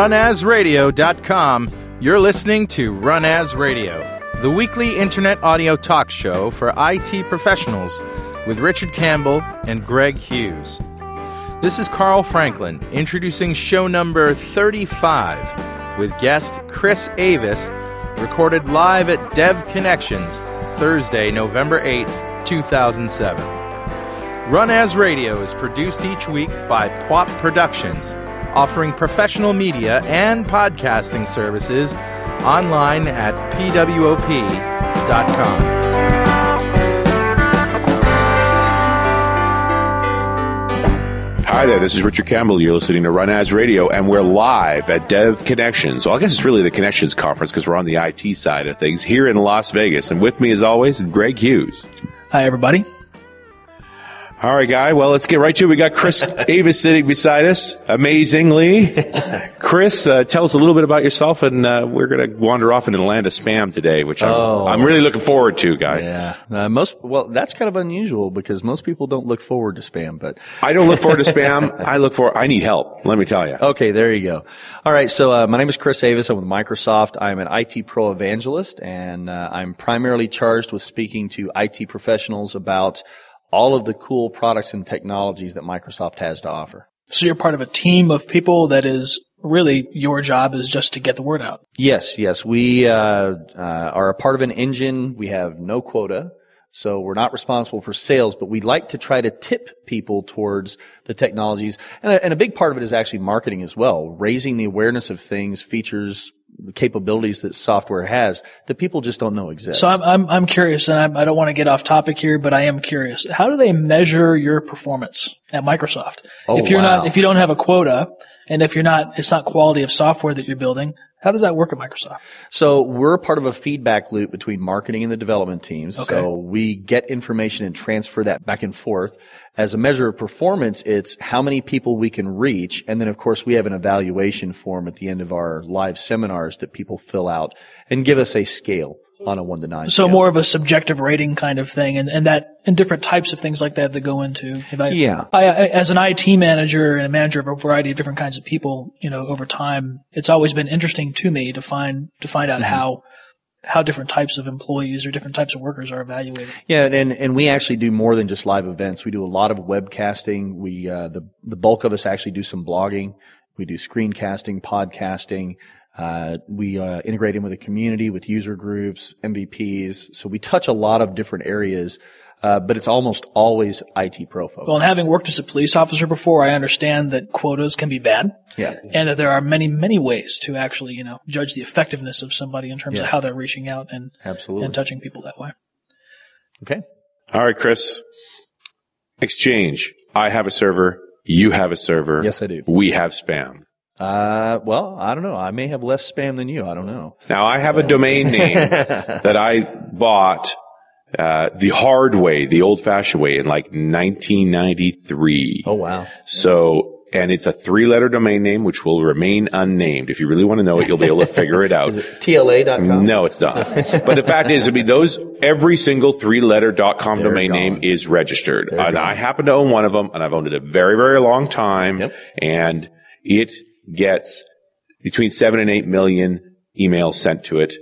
RunAsRadio.com. You're listening to Run As Radio, the weekly internet audio talk show for IT professionals with Richard Campbell and Greg Hughes. This is Carl Franklin introducing show number 35 with guest Chris Avis, recorded live at Dev Connections, Thursday, November 8th, 2007. Run As Radio is produced each week by Pwop Productions, offering professional media and podcasting services online at pwop.com. Hi there, this is Richard Campbell. You're listening to Run As Radio, and we're live at Dev Connections. Well, I guess it's really the Connections Conference because we're on the IT side of things here in Las Vegas. And with me, as always, Greg Hughes. Hi, everybody. All right, guy. Well, let's get right to it. We got Chris Avis sitting beside us, amazingly. Chris, tell us a little bit about yourself, and we're going to wander off into the land of spam today, which I'm really looking forward to, guy. Yeah. Well, that's kind of unusual because most people don't look forward to spam, but I don't look forward to spam. I need help. Let me tell you. Okay, there you go. All right. So my name is Chris Avis. I'm with Microsoft. I'm an IT pro evangelist, and I'm primarily charged with speaking to IT professionals about all of the cool products and technologies that Microsoft has to offer. So you're part of a team of people that is really your job is just to get the word out. Yes. We are a part of an engine. We have no quota, so we're not responsible for sales, but we like to try to tip people towards the technologies. And a big part of it is actually marketing as well, raising the awareness of things, features, capabilities that software has that people just don't know exist. So I'm curious, and I don't want to get off topic here, but I am curious. How do they measure your performance at Microsoft? If you don't have a quota, and if you're not, it's not quality of software that you're building. How does that work at Microsoft? So we're part of a feedback loop between marketing and the development teams. Okay. So we get information and transfer that back and forth. As a measure of performance, it's how many people we can reach. And then, of course, we have an evaluation form at the end of our live seminars that people fill out and give us a scale on a 1 to 9. So scale. More of a subjective rating kind of thing and different types of things like that that go into. I, as an IT manager and a manager of a variety of different kinds of people, over time, it's always been interesting to me to find out mm-hmm. how different types of employees or different types of workers are evaluated. Yeah, and we actually do more than just live events. We do a lot of webcasting. We the bulk of us actually do some blogging. We do screencasting, podcasting. We integrate in with the community, with user groups, MVPs. So we touch a lot of different areas, but it's almost always IT pro focused. Well, and having worked as a police officer before, I understand that quotas can be bad. Yeah. And that there are many, many ways to actually, judge the effectiveness of somebody in terms of how they're reaching out and Absolutely. And touching people that way. Okay. All right, Chris. Exchange. I have a server. You have a server. Yes, I do. We have spam. Well, I don't know. I may have less spam than you. I don't know. Now, I have a domain name that I bought the hard way, the old-fashioned way, in 1993. Oh, wow. So, and it's a 3-letter domain name, which will remain unnamed. If you really want to know it, you'll be able to figure it out. Is it TLA.com? No, it's not. But the fact is, every single 3-letter .com They're domain gone. Name is registered. They're and gone. I happen to own one of them, and I've owned it a very, very long time. Yep. And it gets between 7 and 8 million emails sent to it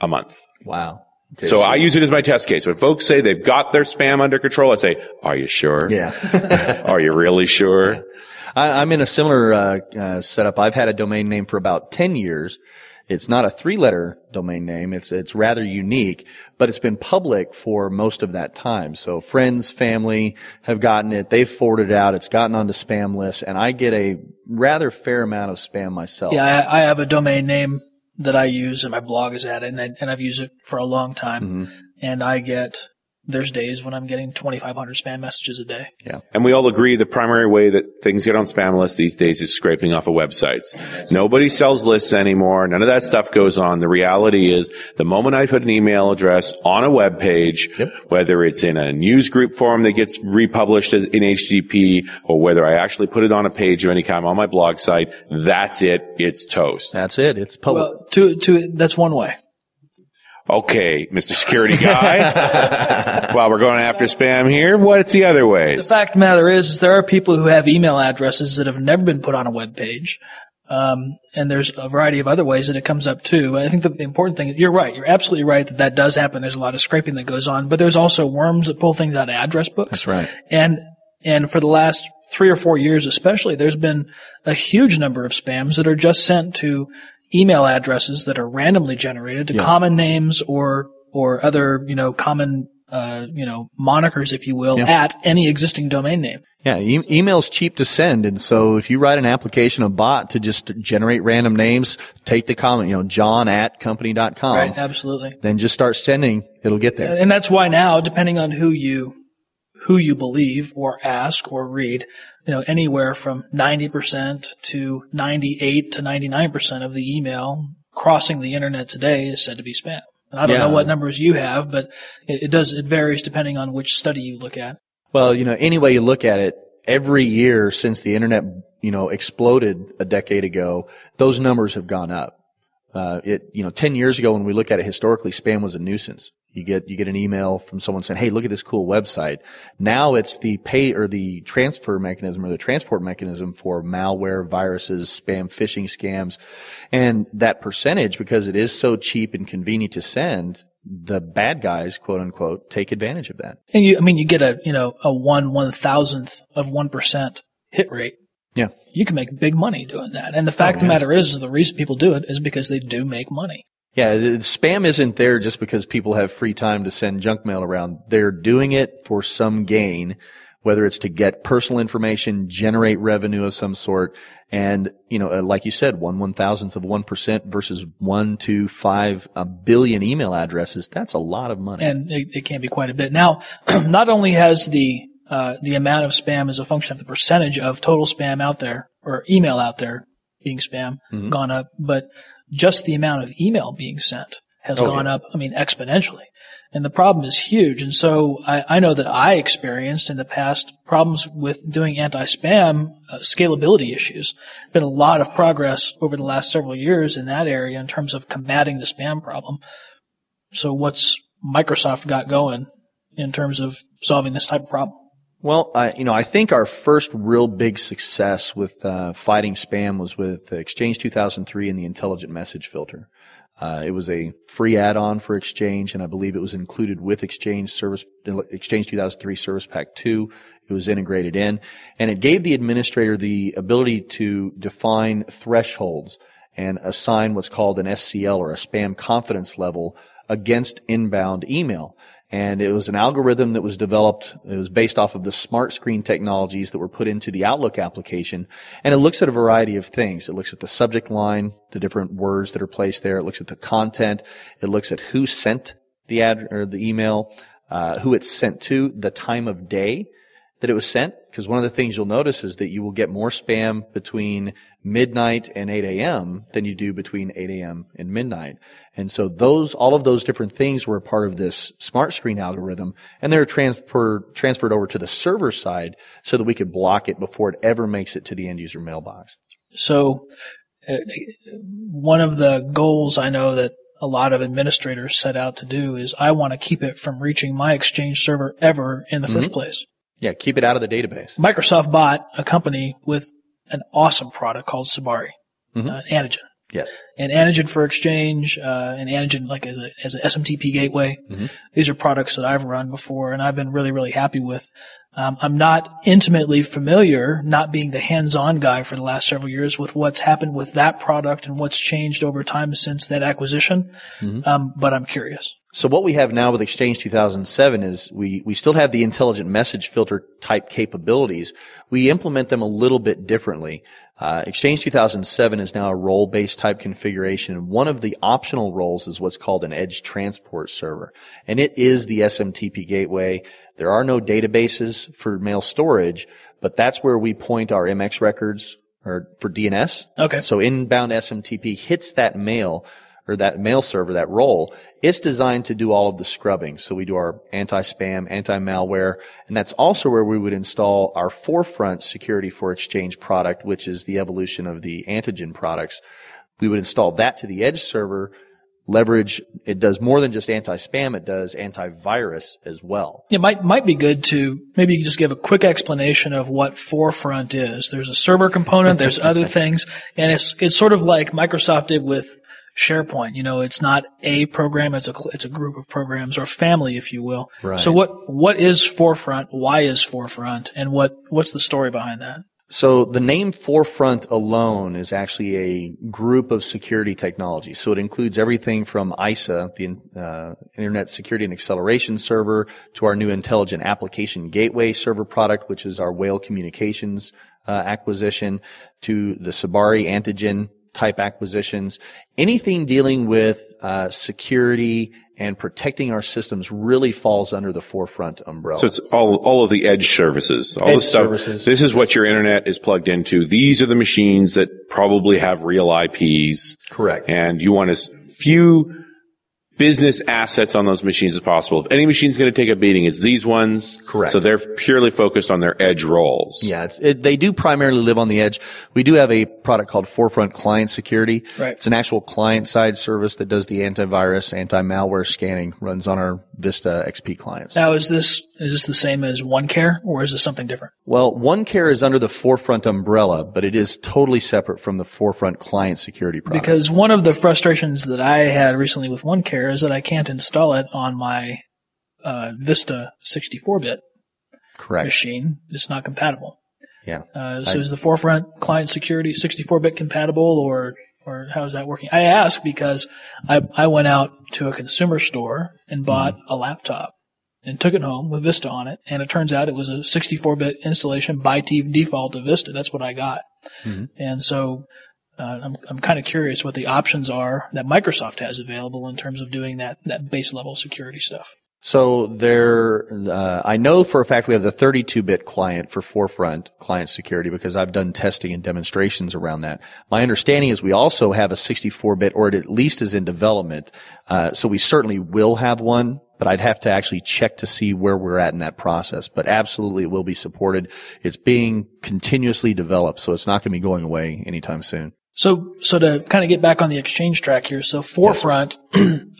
a month. Wow. Okay, so I use it as my test case. When folks say they've got their spam under control, I say, are you sure? Yeah. Are you really sure? Yeah. I'm in a similar setup. I've had a domain name for about 10 years. It's not a 3-letter domain name. It's rather unique, but it's been public for most of that time. So friends, family have gotten it. They've forwarded it out. It's gotten onto spam lists, and I get a rather fair amount of spam myself. Yeah, I have a domain name that I use, and my blog is at it, and I've used it for a long time. Mm-hmm. And there's days when I'm getting 2,500 spam messages a day. Yeah. And we all agree the primary way that things get on spam lists these days is scraping off of websites. Nobody sells lists anymore. None of that stuff goes on. The reality is the moment I put an email address on a web page, yep. whether it's in a news group forum that gets republished in HTTP or whether I actually put it on a page of any kind on my blog site, that's it. It's toast. That's it. It's public. Well, that's one way. Okay, Mr. Security Guy. Well, we're going after spam here. What's the other ways? The fact of the matter is there are people who have email addresses that have never been put on a web page. And there's a variety of other ways that it comes up too. I think the important thing, you're right. You're absolutely right that that does happen. There's a lot of scraping that goes on, but there's also worms that pull things out of address books. That's right. And for the last 3 or 4 years especially, there's been a huge number of spams that are just sent to email addresses that are randomly generated to common names or other, common, monikers, if you will, at any existing domain name. Yeah, email's cheap to send, and so if you write an application, a bot, to just generate random names, take the comment, john@company.com. Right, absolutely. Then just start sending, it'll get there. And that's why now, depending on who you believe or ask or read, anywhere from 90% to 98 to 99% of the email crossing the internet today is said to be spam. And I don't know what numbers you have, but it varies depending on which study you look at. Well, any way you look at it, every year since the internet, exploded a decade ago, those numbers have gone up. 10 years ago when we look at it historically, spam was a nuisance. You get an email from someone saying, "Hey, look at this cool website." Now it's the pay or the transfer mechanism or the transport mechanism for malware, viruses, spam, phishing scams. And that percentage, because it is so cheap and convenient to send, the bad guys, quote unquote, take advantage of that. And you get a 1/1000th of 1% hit rate. Yeah. You can make big money doing that. And the fact of the matter is the reason people do it is because they do make money. Yeah, spam isn't there just because people have free time to send junk mail around. They're doing it for some gain, whether it's to get personal information, generate revenue of some sort, and, like you said, 1/1000th of 1% versus 1 to 5 billion email addresses. That's a lot of money. And it can be quite a bit. Now, not only has the amount of spam as a function of the percentage of total spam out there, or email out there being spam, gone up, but just the amount of email being sent has gone up, exponentially. And the problem is huge. And so I know that I experienced in the past problems with doing anti-spam scalability issues. Been a lot of progress over the last several years in that area in terms of combating the spam problem. So what's Microsoft got going in terms of solving this type of problem? Well, I think our first real big success with fighting spam was with Exchange 2003 and the Intelligent Message Filter. It was a free add-on for Exchange, and I believe it was included with Exchange 2003 Service Pack 2. It was integrated in, and it gave the administrator the ability to define thresholds and assign what's called an SCL, or a spam confidence level, against inbound email. And it was an algorithm that was developed. It was based off of the SmartScreen technologies that were put into the Outlook application. And it looks at a variety of things. It looks at the subject line, the different words that are placed there. It looks at the content. It looks at who sent the the email, who it's sent to, the time of day that it was sent. Because one of the things you'll notice is that you will get more spam between midnight and 8 a.m. than you do between 8 a.m. and midnight. And so all of those different things were a part of this smart screen algorithm, and they're transferred over to the server side so that we could block it before it ever makes it to the end user mailbox. So one of the goals I know that a lot of administrators set out to do is I want to keep it from reaching my Exchange server ever in the first place. Yeah, keep it out of the database. Microsoft bought a company with an awesome product called Sybari, Antigen. Yes. And Antigen for Exchange, and Antigen like as an SMTP gateway. These are products that I've run before and I've been really, really happy with. I'm not intimately familiar, not being the hands-on guy for the last several years, with what's happened with that product and what's changed over time since that acquisition, but I'm curious. So what we have now with Exchange 2007 is we still have the Intelligent Message Filter type capabilities. We implement them a little bit differently. Exchange 2007 is now a role-based type configuration, and one of the optional roles is what's called an Edge Transport server, and it is the SMTP gateway. There are no databases for mail storage, but that's where we point our MX records or for DNS. Okay. So inbound SMTP hits that mail or that mail server, that role. It's designed to do all of the scrubbing. So we do our anti-spam, anti-malware, and that's also where we would install our Forefront Security for Exchange product, which is the evolution of the Antigen products. We would install that to the Edge server, leverage, it does more than just anti-spam, it does antivirus as well. It might be good to, maybe you can just give a quick explanation of what Forefront is. There's a server component, there's other things, and it's sort of like Microsoft did with SharePoint. You know, it's not a program, it's a group of programs, or family, if you will. Right. So what is Forefront? Why is Forefront? And what's the story behind that? So the name Forefront alone is actually a group of security technologies. So it includes everything from ISA, the Internet Security and Acceleration Server, to our new Intelligent Application Gateway server product, which is our Whale Communications acquisition, to the Sybari Antigen type acquisitions. Anything dealing with security and protecting our systems really falls under the Forefront umbrella. So it's all of the edge services, all the stuff. Services. This is what your internet is plugged into. These are the machines that probably have real IPs. Correct. And you want as few business assets on those machines as possible. If any machine's going to take a beating, it's these ones. Correct. So they're purely focused on their edge roles. Yeah, they do primarily live on the edge. We do have a product called Forefront Client Security. Right. It's an actual client-side service that does the antivirus, anti-malware scanning, runs on our Vista XP clients. Now, is this the same as OneCare, or is this something different? Well, OneCare is under the Forefront umbrella, but it is totally separate from the Forefront Client Security product. Because one of the frustrations that I had recently with OneCare is that I can't install it on my Vista 64-bit machine. It's not compatible. Yeah. So is the Forefront Client Security 64-bit compatible, or how is that working? I ask because I went out to a consumer store and bought a laptop and took it home with Vista on it, and it turns out it was a 64-bit installation by default of Vista. That's what I got. Mm-hmm. And so I'm kind of curious what the options are that Microsoft has available in terms of doing that base level security stuff. So there, I know for a fact we have the 32-bit client for Forefront Client Security because I've done testing and demonstrations around that. My understanding is we also have a 64-bit, or it at least is in development. So we certainly will have one, but I'd have to actually check to see where we're at in that process. But absolutely it will be supported. It's being continuously developed, so it's not going to be going away anytime soon. So to kind of get back on the Exchange track here, so Forefront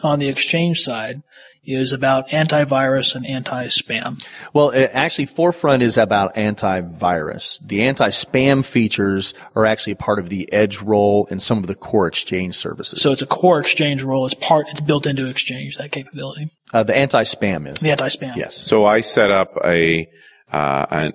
on the Exchange side is about antivirus and anti-spam. Well, actually Forefront is about antivirus. The anti-spam features are actually part of the edge role and some of the core Exchange services. So it's a core Exchange role. It's built into Exchange, that capability. The anti-spam is. The anti-spam. Yes. So I set up an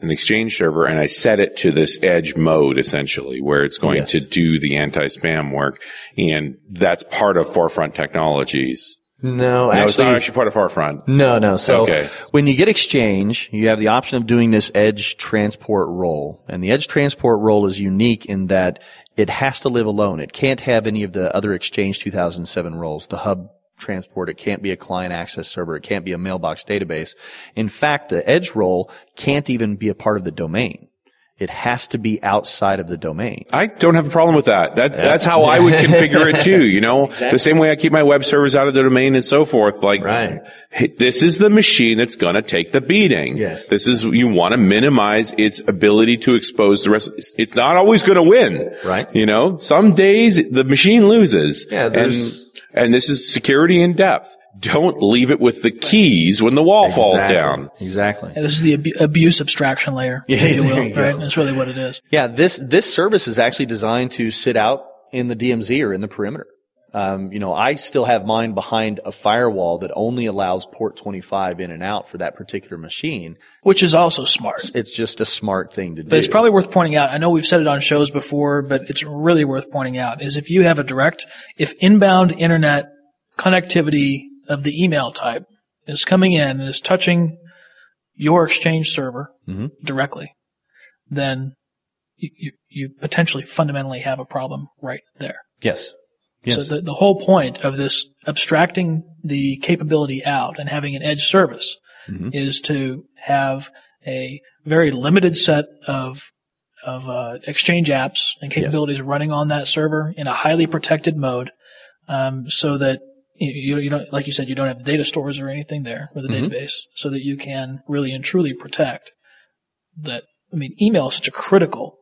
Exchange server, and I set it to this edge mode, essentially, where it's going to do the anti-spam work, and that's part of Forefront Technologies. No, actually. It's not actually part of Forefront. No. So when you get Exchange, you have the option of doing this Edge Transport role, and the Edge Transport role is unique in that it has to live alone. It can't have any of the other Exchange 2007 roles, the Hub Transport. It can't be a client access server. It can't be a mailbox database. In fact, the edge role can't even be a part of the domain. It has to be outside of the domain. I don't have a problem with that. That's how I would configure it too, you know? Exactly. The same way I keep my web servers out of the domain and so forth. Like, This is the machine that's gonna take the beating. Yes. You wanna minimize its ability to expose the rest. It's not always gonna win. Right. You know? Some days the machine loses. Yeah, and this is security in depth. Don't leave it with the keys when the wall falls down. Exactly. And this is the abuse abstraction layer, if you will, right? And that's really what it is. Yeah, this service is actually designed to sit out in the DMZ or in the perimeter. I still have mine behind a firewall that only allows port 25 in and out for that particular machine. Which is also smart. It's just a smart thing to do. But it's probably worth pointing out, I know we've said it on shows before, but it's really worth pointing out, is if you have if inbound internet connectivity of the email type is coming in and is touching your Exchange server directly, then you potentially fundamentally have a problem right there. Yes. So the whole point of this abstracting the capability out and having an edge service is to have a very limited set of Exchange apps and capabilities running on that server in a highly protected mode, so that you don't, like you said, you don't have data stores or anything there with a database, so that you can really and truly protect that. I mean, email is such a critical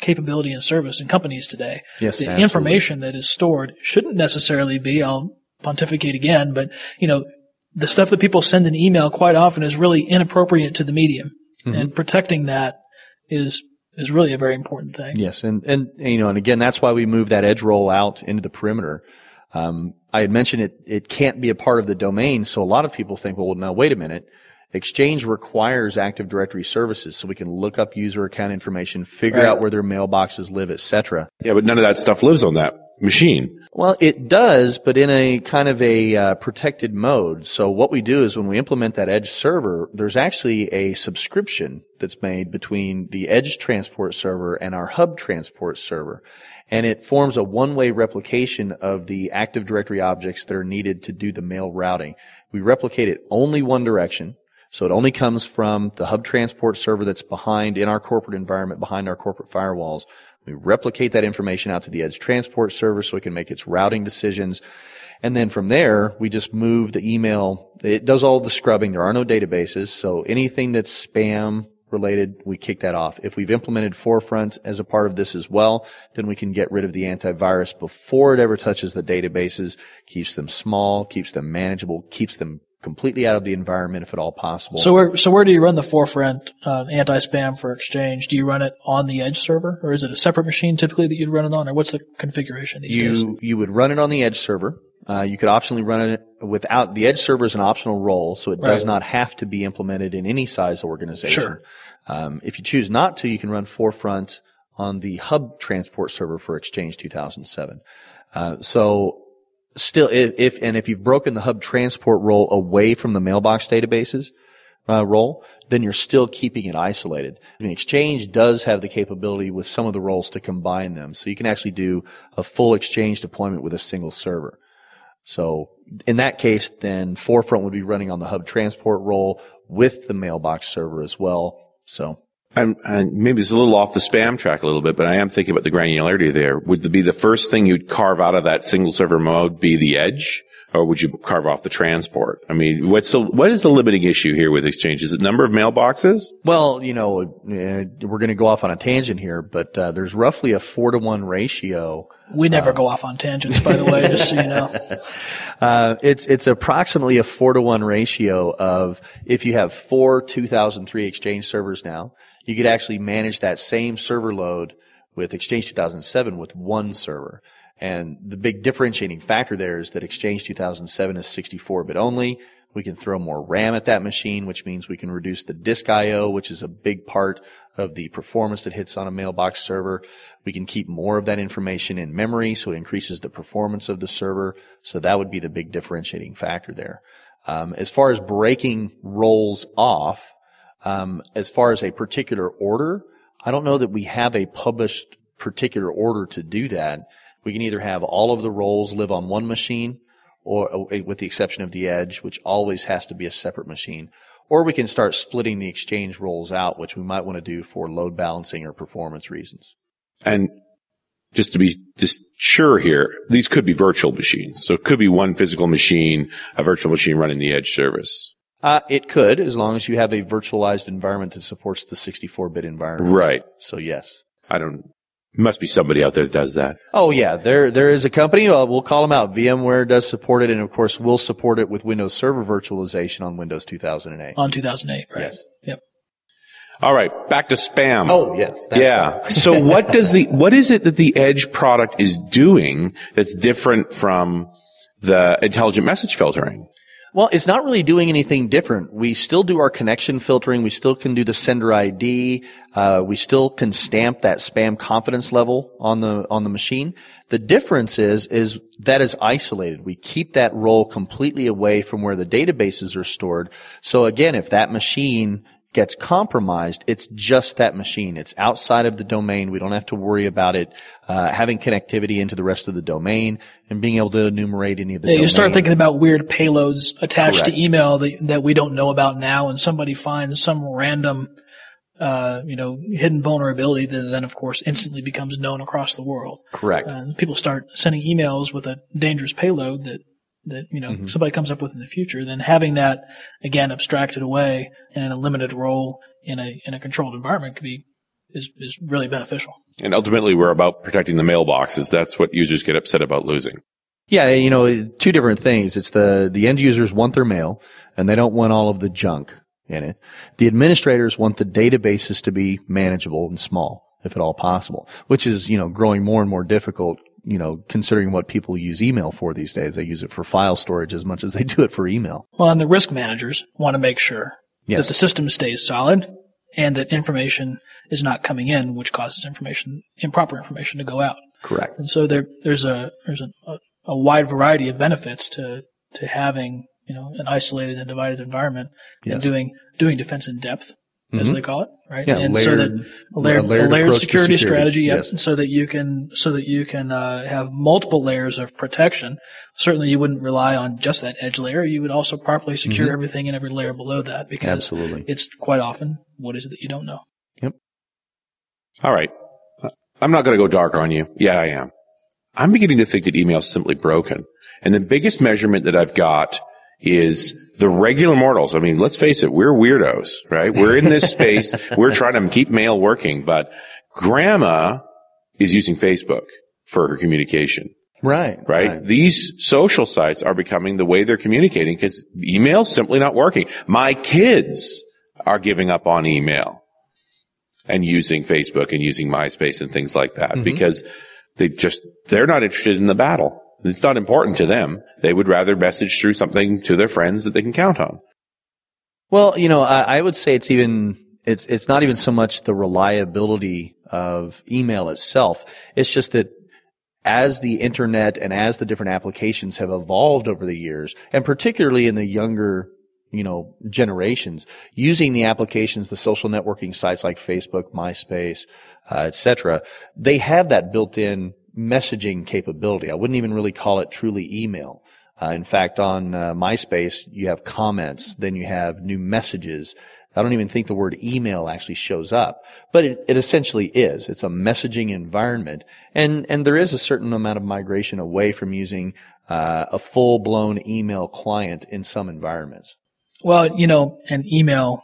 capability and service in companies today. Yes, the information that is stored shouldn't necessarily be all pontificate again, but, you know, the stuff that people send in email quite often is really inappropriate to the medium. Mm-hmm. And protecting that is really a very important thing. Yes. And, you know, and again, that's why we moved that edge role out into the perimeter. I had mentioned it can't be a part of the domain. So a lot of people think, well, now wait a minute. Exchange requires Active Directory services, so we can look up user account information, figure out where their mailboxes live, etc. Yeah, but none of that stuff lives on that machine. Well, it does, but in a kind of a protected mode. So what we do is when we implement that Edge server, there's actually a subscription that's made between the Edge Transport server and our Hub Transport server. And it forms a one-way replication of the Active Directory objects that are needed to do the mail routing. We replicate it only one direction. So it only comes from the Hub Transport server that's behind in our corporate environment, behind our corporate firewalls. We replicate that information out to the Edge Transport server so it can make its routing decisions. And then from there, we just move the email. It does all the scrubbing. There are no databases. So anything that's spam related, we kick that off. If we've implemented Forefront as a part of this as well, then we can get rid of the antivirus before it ever touches the databases, keeps them small, keeps them manageable, keeps them completely out of the environment if at all possible. So where do you run the Forefront anti-spam for Exchange? Do you run it on the Edge server, or is it a separate machine typically that you'd run it on, or what's the configuration these days? You would run it on the Edge server. You could optionally run it without. The Edge server is an optional role, so it does not have to be implemented in any size organization. Sure. If you choose not to, you can run Forefront on the Hub Transport server for Exchange 2007. Still, if you've broken the Hub Transport role away from the mailbox databases role, then you're still keeping it isolated. I mean, Exchange does have the capability with some of the roles to combine them, so you can actually do a full Exchange deployment with a single server. So in that case, then Forefront would be running on the Hub Transport role with the mailbox server as well. So maybe it's a little off the spam track a little bit, but I am thinking about the granularity there. Would be the first thing you'd carve out of that single server mode be the Edge, or would you carve off the transport? I mean, what is the limiting issue here with Exchange? Is it number of mailboxes? Well, you know, we're going to go off on a tangent here, but there's roughly a 4-to-1 ratio. We never go off on tangents, by the way, just so you know. It's approximately a 4-to-1 ratio of if you have 4 2003 Exchange servers now, you could actually manage that same server load with Exchange 2007 with one server. And the big differentiating factor there is that Exchange 2007 is 64-bit only. We can throw more RAM at that machine, which means we can reduce the disk I/O, which is a big part of the performance that hits on a mailbox server. We can keep more of that information in memory, so it increases the performance of the server. So that would be the big differentiating factor there. As far as breaking roles off, as far as a particular order, I don't know that we have a published particular order to do that. We can either have all of the roles live on one machine, or with the exception of the Edge, which always has to be a separate machine, or we can start splitting the Exchange roles out, which we might want to do for load balancing or performance reasons. And just to be just sure here, these could be virtual machines. So it could be one physical machine, a virtual machine running the Edge service. It could, as long as you have a virtualized environment that supports the 64-bit environment. Right. So yes. Must be somebody out there that does that. Oh yeah, there is a company. We'll call them out. VMware does support it, and of course, we'll support it with Windows Server virtualization on Windows 2008. On 2008, right? Yes. Yep. All right, back to spam. Oh yeah, yeah. So what is it that the Edge product is doing that's different from the intelligent message filtering? Well, it's not really doing anything different. We still do our connection filtering. We still can do the sender ID. We still can stamp that spam confidence level on the machine. The difference is that is isolated. We keep that role completely away from where the databases are stored. So again, if that machine gets compromised, it's just that machine. It's outside of the domain. We don't have to worry about it having connectivity into the rest of the domain and being able to enumerate any of the domain. You start thinking about weird payloads attached to email that we don't know about now, and somebody finds some random hidden vulnerability that then, of course, instantly becomes known across the world. Correct. People start sending emails with a dangerous payload that mm-hmm. somebody comes up with in the future, then having that, again, abstracted away and in a limited role in a controlled environment is really beneficial. And ultimately, we're about protecting the mailboxes. That's what users get upset about losing. Yeah, you know, two different things. It's the end users want their mail, and they don't want all of the junk in it. The administrators want the databases to be manageable and small, if at all possible, which is, you know, growing more and more difficult, you know, considering what people use email for these days. They use it for file storage as much as they do it for email. Well, and the risk managers want to make sure that the system stays solid and that information is not coming in, which causes improper information to go out. Correct. And so there's a wide variety of benefits to having, you know, an isolated and divided environment and doing defense in depth, as they call it, right? Yeah, and layered security strategy, and so that you can have multiple layers of protection. Certainly you wouldn't rely on just that edge layer. You would also properly secure everything in every layer below that, because it's quite often what is it that you don't know. Yep. All right. I'm not going to go dark on you. Yeah, I am. I'm beginning to think that email is simply broken. And the biggest measurement that I've got is the regular mortals. I mean, let's face it, we're weirdos, right? We're in this space. We're trying to keep mail working. But grandma is using Facebook for her communication. Right. These social sites are becoming the way they're communicating, because email's simply not working. My kids are giving up on email and using Facebook and using MySpace and things like that, because they're not interested in the battle. It's not important to them. They would rather message through something to their friends that they can count on. Well, you know, I would say it's not even so much the reliability of email itself. It's just that as the internet and as the different applications have evolved over the years, and particularly in the younger, you know, generations, using the applications, the social networking sites like Facebook, MySpace, etc., they have that built-in messaging capability. I wouldn't even really call it truly email. In fact, on MySpace, you have comments, then you have new messages. I don't even think the word email actually shows up, but it essentially is. It's a messaging environment, and there is a certain amount of migration away from using a full-blown email client in some environments. Well, you know, and email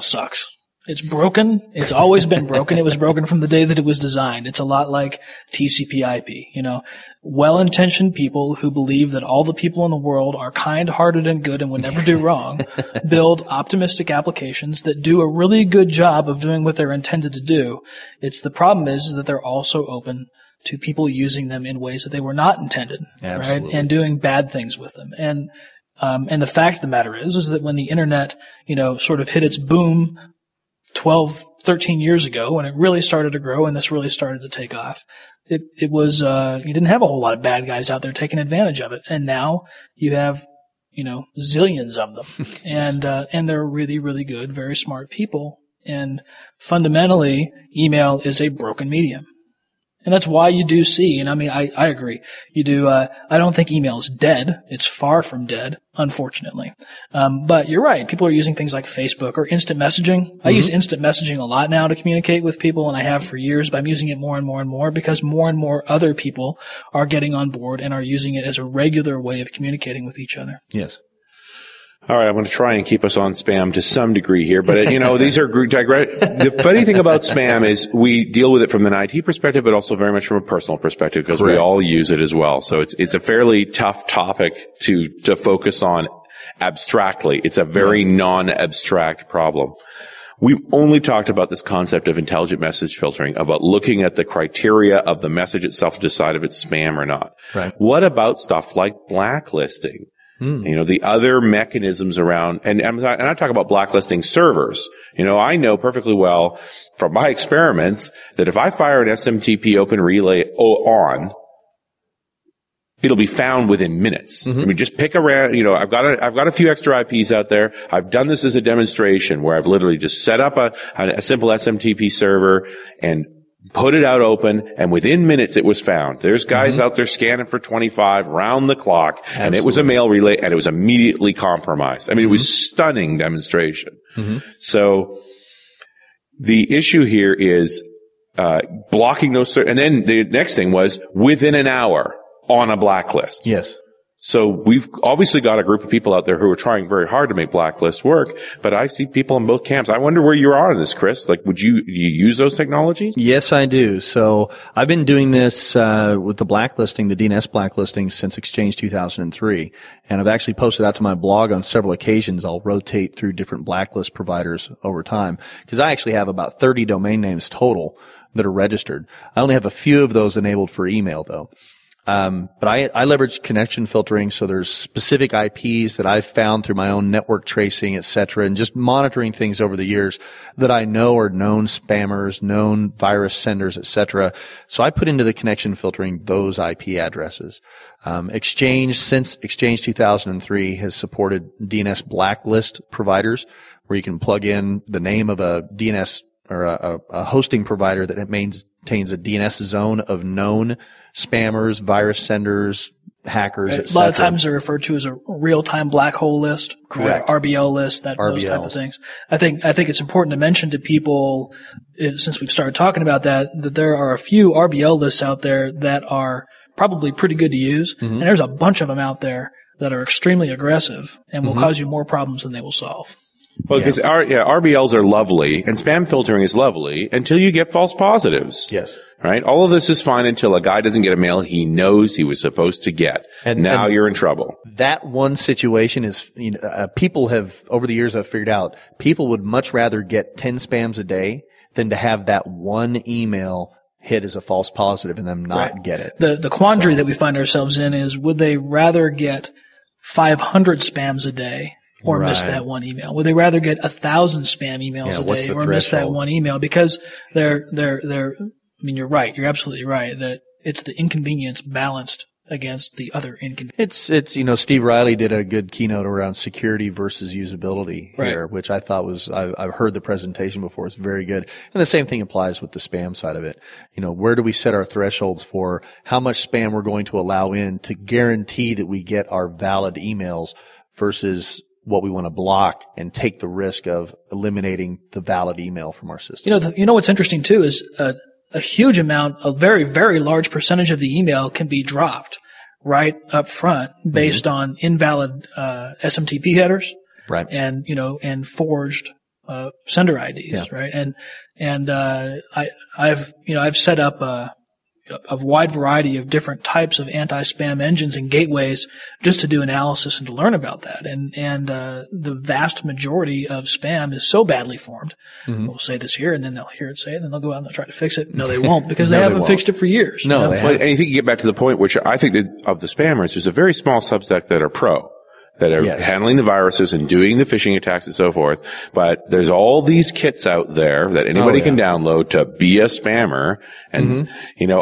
sucks. It's broken. It's always been broken. It was broken from the day that it was designed. It's a lot like TCP/IP, you know. Well-intentioned people who believe that all the people in the world are kind-hearted and good and would never do wrong build optimistic applications that do a really good job of doing what they're intended to do. It's the problem is that they're also open to people using them in ways that they were not intended, right? And doing bad things with them. And the fact of the matter is that when the internet, you know, sort of hit its boom 12, 13 years ago, when it really started to grow and this really started to take off, it was you didn't have a whole lot of bad guys out there taking advantage of it. And now you have, you know, zillions of them. And they're really, really good, very smart people. And fundamentally, email is a broken medium. And that's why you do see, and I mean, I agree. You do, I don't think email is dead. It's far from dead, unfortunately. But you're right. People are using things like Facebook or instant messaging. I use instant messaging a lot now to communicate with people, and I have for years, but I'm using it more and more and more because more and more other people are getting on board and are using it as a regular way of communicating with each other. Yes. All right, I'm going to try and keep us on spam to some degree here, but you know, these are group digressions. The funny thing about spam is we deal with it from an IT perspective, but also very much from a personal perspective, because we all use it as well. So it's a fairly tough topic to focus on abstractly. It's a very non-abstract problem. We've only talked about this concept of intelligent message filtering, about looking at the criteria of the message itself to decide if it's spam or not. Right. What about stuff like blacklisting? You know, the other mechanisms around, and I talk about blacklisting servers. You know, I know perfectly well from my experiments that if I fire an SMTP open relay on, it'll be found within minutes. I mean, just pick around, you know, I've got a few extra IPs out there. I've done this as a demonstration where I've literally just set up a simple SMTP server and put it out open, and within minutes it was found. There's guys out there scanning for 25 round the clock, and it was a mail relay, and it was immediately compromised. I mean, it was a stunning demonstration. So the issue here is blocking those. And then the next thing was within an hour on a blacklist. Yes. So we've obviously got a group of people out there who are trying very hard to make blacklists work, but I see people in both camps. I wonder where you are in this, Chris. Like, do you use those technologies? Yes, I do. So I've been doing this with the blacklisting, the DNS blacklisting, since Exchange 2003. And I've actually posted out to my blog on several occasions. I'll rotate through different blacklist providers over time, because I actually have about 30 domain names total that are registered. I only have a few of those enabled for email, though. But I leverage connection filtering, so there's specific IPs that I've found through my own network tracing, et cetera, and just monitoring things over the years that I know are known spammers, known virus senders, et cetera. So I put into the connection filtering those IP addresses. Exchange, since Exchange 2003, has supported DNS blacklist providers where you can plug in the name of a DNS or a hosting provider that maintains a DNS zone of known spammers, virus senders, hackers, right. A lot of times they're referred to as a real-time black hole list, correct? RBL list, those type of things. I think it's important to mention to people, since we've started talking about that there are a few RBL lists out there that are probably pretty good to use, and there's a bunch of them out there that are extremely aggressive and will cause you more problems than they will solve. Well, because RBLs are lovely, and spam filtering is lovely until you get false positives. Yes. Right? All of this is fine until a guy doesn't get a mail he knows he was supposed to get. And now you're in trouble. That one situation is, people have, over the years I've figured out, people would much rather get 10 spams a day than to have that one email hit as a false positive and them not get it. The quandary that we find ourselves in is, would they rather get 500 spams a day or miss that one email? Would they rather get 1,000 spam emails a day or miss that one email? Because you're right. You're absolutely right that it's the inconvenience balanced against the other inconvenience. It's Steve Riley did a good keynote around security versus usability here, which I thought was, I've heard the presentation before. It's very good. And the same thing applies with the spam side of it. Where do we set our thresholds for how much spam we're going to allow in to guarantee that we get our valid emails versus what we want to block and take the risk of eliminating the valid email from our system. What's interesting too is a huge amount, a very, very large percentage of the email can be dropped right up front based on invalid SMTP headers, right? And and forged sender IDs, right? And I've set up a wide variety of different types of anti-spam engines and gateways just to do analysis and to learn about that. And the vast majority of spam is so badly formed. We'll say this here, and then they'll hear it say it, and then they'll go out and they'll try to fix it. No, they won't, because they haven't fixed it for years. No, they haven't. And you think you get back to the point, which I think that of the spammers, there's a very small subset that are pro, that are handling the viruses and doing the phishing attacks and so forth. But there's all these kits out there that anybody can download to be a spammer. And,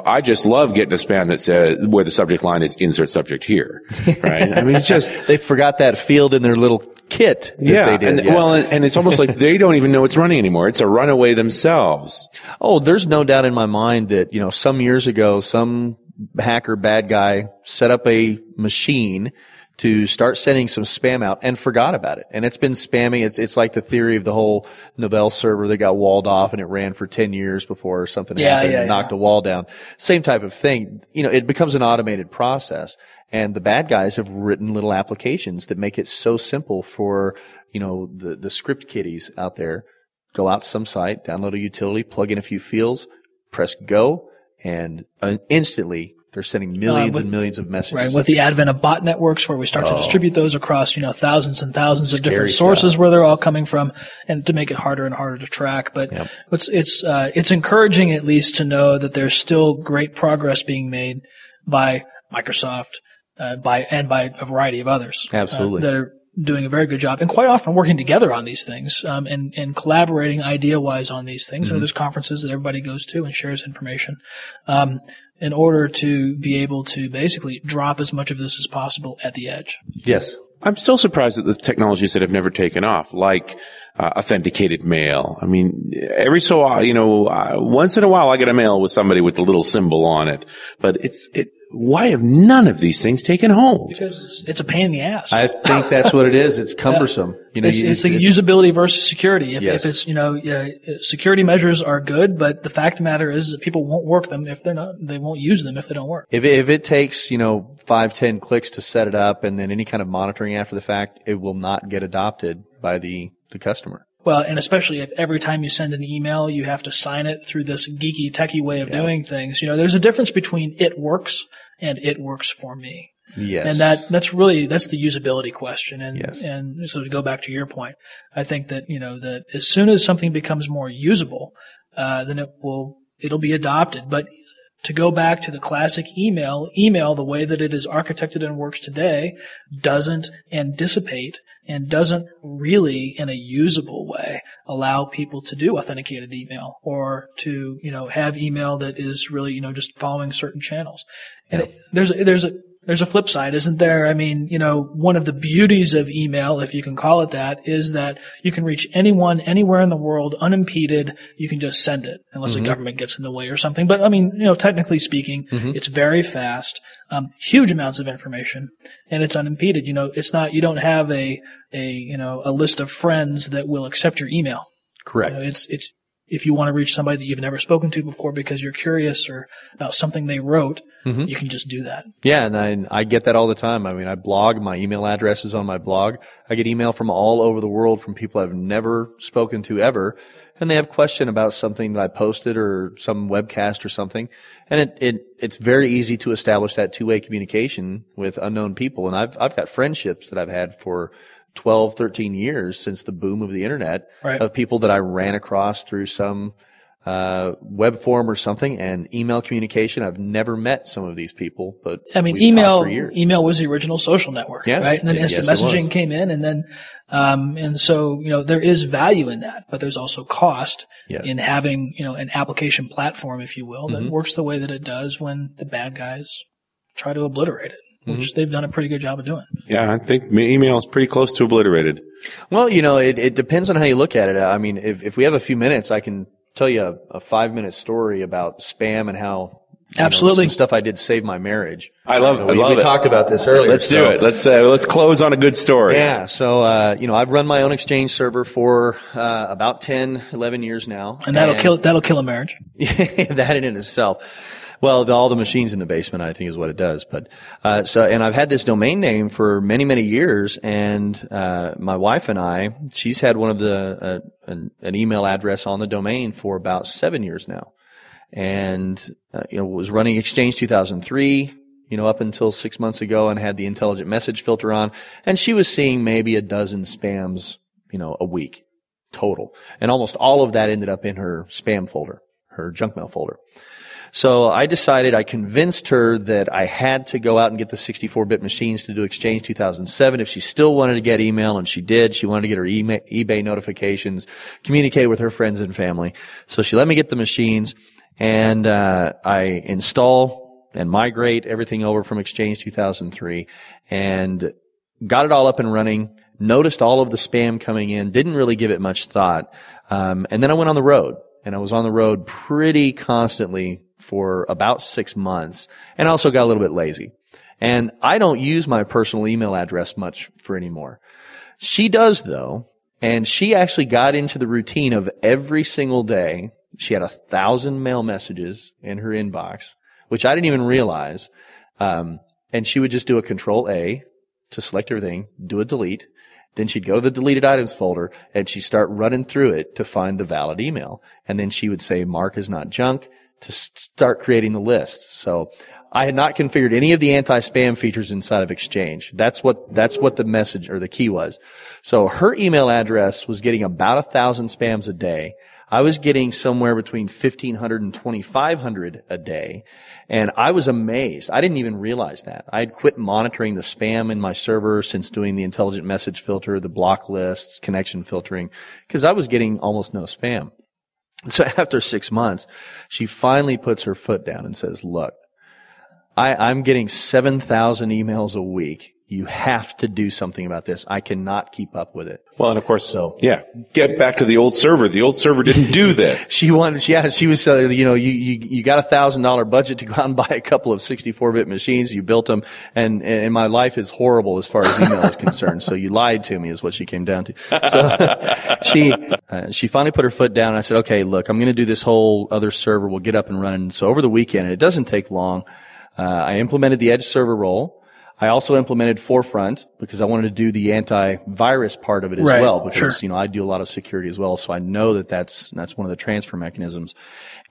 I just love getting a spam that says, where the subject line is insert subject here. Right? I mean, it's just. They forgot that field in their little kit that they did. Well, and it's almost like they don't even know it's running anymore. It's a runaway themselves. Oh, there's no doubt in my mind that, some years ago, some hacker bad guy set up a machine to start sending some spam out and forgot about it. And it's been spamming. It's like the theory of the whole Novell server that got walled off and it ran for 10 years before something happened and knocked a wall down. Same type of thing. It becomes an automated process. And the bad guys have written little applications that make it so simple for, the script kiddies out there. Go out to some site, download a utility, plug in a few fields, press go, and instantly they're sending millions and millions of messages. Right, with the advent of bot networks where we start to distribute those across, thousands and thousands of different sources where they're all coming from, and to make it harder and harder to track. But it's encouraging at least to know that there's still great progress being made by Microsoft, by a variety of others. Absolutely. That are doing a very good job and quite often working together on these things, and collaborating idea-wise on these things. There's conferences that everybody goes to and shares information, in order to be able to basically drop as much of this as possible at the edge. Yes. I'm still surprised at the technologies that have never taken off, like authenticated mail. I mean, every so once in a while I get a mail with somebody with the little symbol on it, but why have none of these things taken hold? Because it's a pain in the ass. I think that's what it is. It's cumbersome. Yeah. You know, it's the usability versus security. If it's, you know, security measures are good, but the fact of the matter is that people won't work them if they're not, they won't use them if they don't work. If it takes, you know, 5-10 clicks to set it up and then any kind of monitoring after the fact, it will not get adopted by the customer. Well, and especially if every time you send an email, you have to sign it through this geeky, techie way of doing things. You know, there's a difference between it works and it works for me. Yes. And that's the usability question. And, and so to go back to your point, I think that, you know, that as soon as something becomes more usable, then it'll be adopted. But to go back to the classic email, the way that it is architected and works today, doesn't dissipate and doesn't really, in a usable way, allow people to do authenticated email or to, you know, have email that is really, you know, just following certain channels. And there's a flip side, isn't there? I mean, you know, one of the beauties of email, if you can call it that, is that you can reach anyone, anywhere in the world, unimpeded. You can just send it, unless the government gets in the way or something. But I mean, you know, technically speaking, it's very fast, huge amounts of information, and it's unimpeded. You know, it's not, you don't have a list of friends that will accept your email. Correct. You know, it's if you want to reach somebody that you've never spoken to before because you're curious or about something they wrote, you can just do that. Yeah, and I get that all the time. I mean, I blog. My email address is on my blog. I get email from all over the world from people I've never spoken to ever, and they have question about something that I posted or some webcast or something. And it's very easy to establish that two-way communication with unknown people. And I've got friendships that I've had for 12, 13 years since the boom of the internet, of people that I ran across through some web form or something, and email communication. I've never met some of these people, but I mean, email was the original social network, right? And then instant messaging came in, and then and so, you know, there is value in that, but there's also cost in having, you know, an application platform, if you will, that works the way that it does when the bad guys try to obliterate it. Which they've done a pretty good job of doing. Yeah, I think email is pretty close to obliterated. Well, you know, it depends on how you look at it. I mean, if we have a few minutes, I can tell you a 5-minute story about spam and how some stuff I did saved my marriage. We talked about this earlier. Let's do it. Let's close on a good story. Yeah. So, you know, I've run my own Exchange server for about 10-11 years now, and that'll kill a marriage. That in itself. Well, all the machines in the basement, I think, is what it does. But, and I've had this domain name for many, many years. And, my wife and I, she's had one of the, an email address on the domain for about 7 years now. And, you know, was running Exchange 2003, you know, up until 6 months ago, and had the Intelligent Message Filter on. And she was seeing maybe a dozen spams, you know, a week total. And almost all of that ended up in her spam folder, her junk mail folder. So I convinced her that I had to go out and get the 64-bit machines to do Exchange 2007 if she still wanted to get email, and she did. She wanted to get her eBay notifications, communicate with her friends and family. So she let me get the machines, and I install and migrate everything over from Exchange 2003 and got it all up and running, noticed all of the spam coming in, didn't really give it much thought, and then I went on the road. And I was on the road pretty constantly for about 6 months, and I also got a little bit lazy. And I don't use my personal email address much for anymore. She does, though, and she actually got into the routine of every single day. She had 1,000 mail messages in her inbox, which I didn't even realize. And she would just do a Control-A to select everything, do a delete. Then she'd go to the deleted items folder, and she'd start running through it to find the valid email. And then she would say, mark as not junk, to start creating the lists. So I had not configured any of the anti-spam features inside of Exchange. That's what the message or the key was. So her email address was getting about 1,000 spams a day. I was getting somewhere between 1,500 and 2,500 a day, and I was amazed. I didn't even realize that. I had quit monitoring the spam in my server since doing the Intelligent Message Filter, the block lists, connection filtering, because I was getting almost no spam. So after 6 months, she finally puts her foot down and says, look, I'm getting 7,000 emails a week You have to do something about this. I cannot keep up with it. Well, and of course, so yeah, get back to the old server. The old server didn't do that. She was, you know, you got $1,000 budget to go out and buy a couple of 64-bit machines. You built them, and my life is horrible as far as email is concerned. So you lied to me, is what she came down to. So she finally put her foot down, and I said, okay, look, I'm going to do this whole other server. We'll get up and running. So over the weekend, and it doesn't take long, I implemented the Edge server role. I also implemented Forefront because I wanted to do the antivirus part of it as well, because, you know, I do a lot of security as well. So I know that that's one of the transfer mechanisms.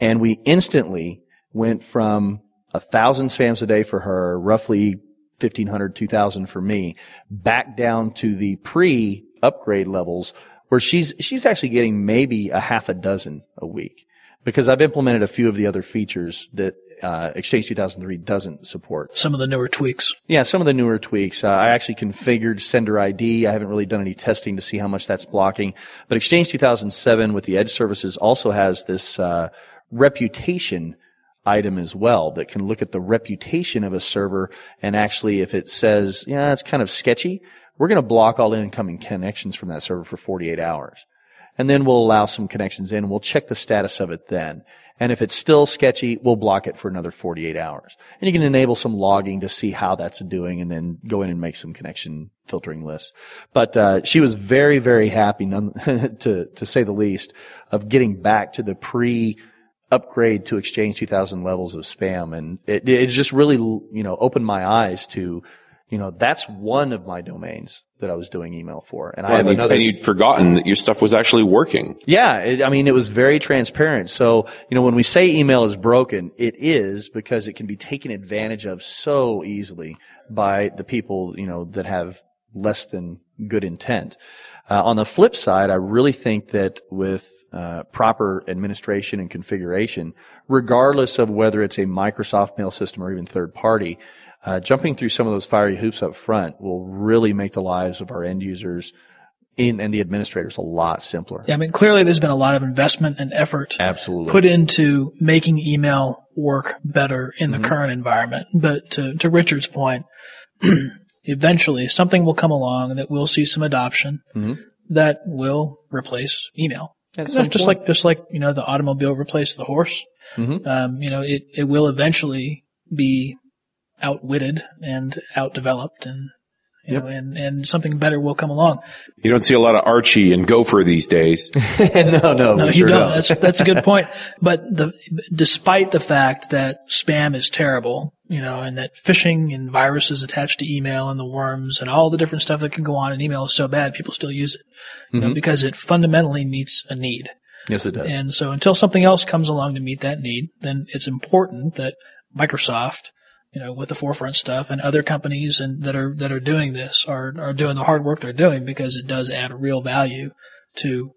And we instantly went from 1,000 spams a day for her, roughly 1,500, 2,000 for me, back down to the pre-upgrade levels where she's actually getting maybe a half a dozen a week, because I've implemented a few of the other features that Exchange 2003 doesn't support. Some of the newer tweaks. Yeah, some of the newer tweaks. I actually configured sender ID. I haven't really done any testing to see how much that's blocking. But Exchange 2007 with the Edge services also has this reputation item as well that can look at the reputation of a server, and actually if it says, yeah, it's kind of sketchy, we're going to block all incoming connections from that server for 48 hours. And then we'll allow some connections in. We'll check the status of it then. And if it's still sketchy, we'll block it for another 48 hours. And you can enable some logging to see how that's doing and then go in and make some connection filtering lists. But she was very, very happy, to say the least, of getting back to the pre-upgrade to Exchange 2000 levels of spam. And it just really, you know, opened my eyes to, you know, that's one of my domains that I was doing email for. And I have another. And you'd forgotten that your stuff was actually working. Yeah. It was very transparent. So, you know, when we say email is broken, it is, because it can be taken advantage of so easily by the people, you know, that have less than good intent. On the flip side, I really think that with proper administration and configuration, regardless of whether it's a Microsoft mail system or even third party, jumping through some of those fiery hoops up front will really make the lives of our end users and the administrators a lot simpler. Yeah, I mean, clearly there's been a lot of investment and effort put into making email work better in the current environment. But to Richard's point, eventually something will come along that will see some adoption that will replace email. Just like you know, the automobile replaced the horse. You know, it will eventually be outwitted and outdeveloped, and you know, and something better will come along. You don't see a lot of Archie and Gopher these days. No, you don't. That's a good point. But despite the fact that spam is terrible, you know, and that phishing and viruses attached to email and the worms and all the different stuff that can go on in email is so bad, people still use it, you know, because it fundamentally meets a need. Yes, it does. And so until something else comes along to meet that need, then it's important that Microsoft, you know, with the Forefront stuff and other companies and that are doing this are doing the hard work they're doing, because it does add real value to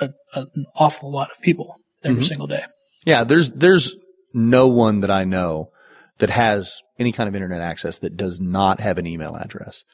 an awful lot of people every single day. Yeah, there's no one that I know that has any kind of internet access that does not have an email address.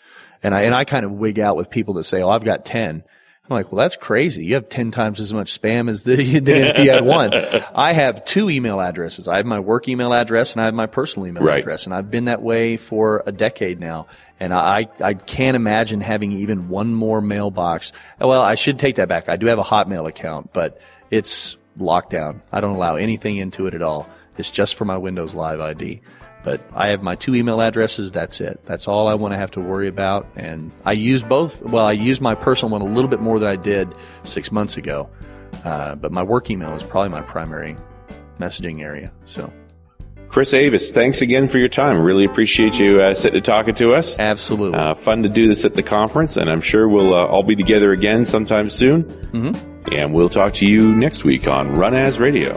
And I kind of wig out with people that say, "Oh, I've got 10." I'm like, well, that's crazy. You have 10 times as much spam as than if you had one. I have two email addresses. I have my work email address and I have my personal email address. And I've been that way for a decade now. And I can't imagine having even one more mailbox. Well, I should take that back. I do have a Hotmail account, but it's locked down. I don't allow anything into it at all. It's just for my Windows Live ID. But I have my two email addresses. That's it. That's all I want to have to worry about. And I use both. Well, I use my personal one a little bit more than I did 6 months ago. But my work email is probably my primary messaging area. So, Chris Avis, thanks again for your time. Really appreciate you sitting and talking to us. Absolutely. Fun to do this at the conference. And I'm sure we'll all be together again sometime soon. And we'll talk to you next week on Run As Radio.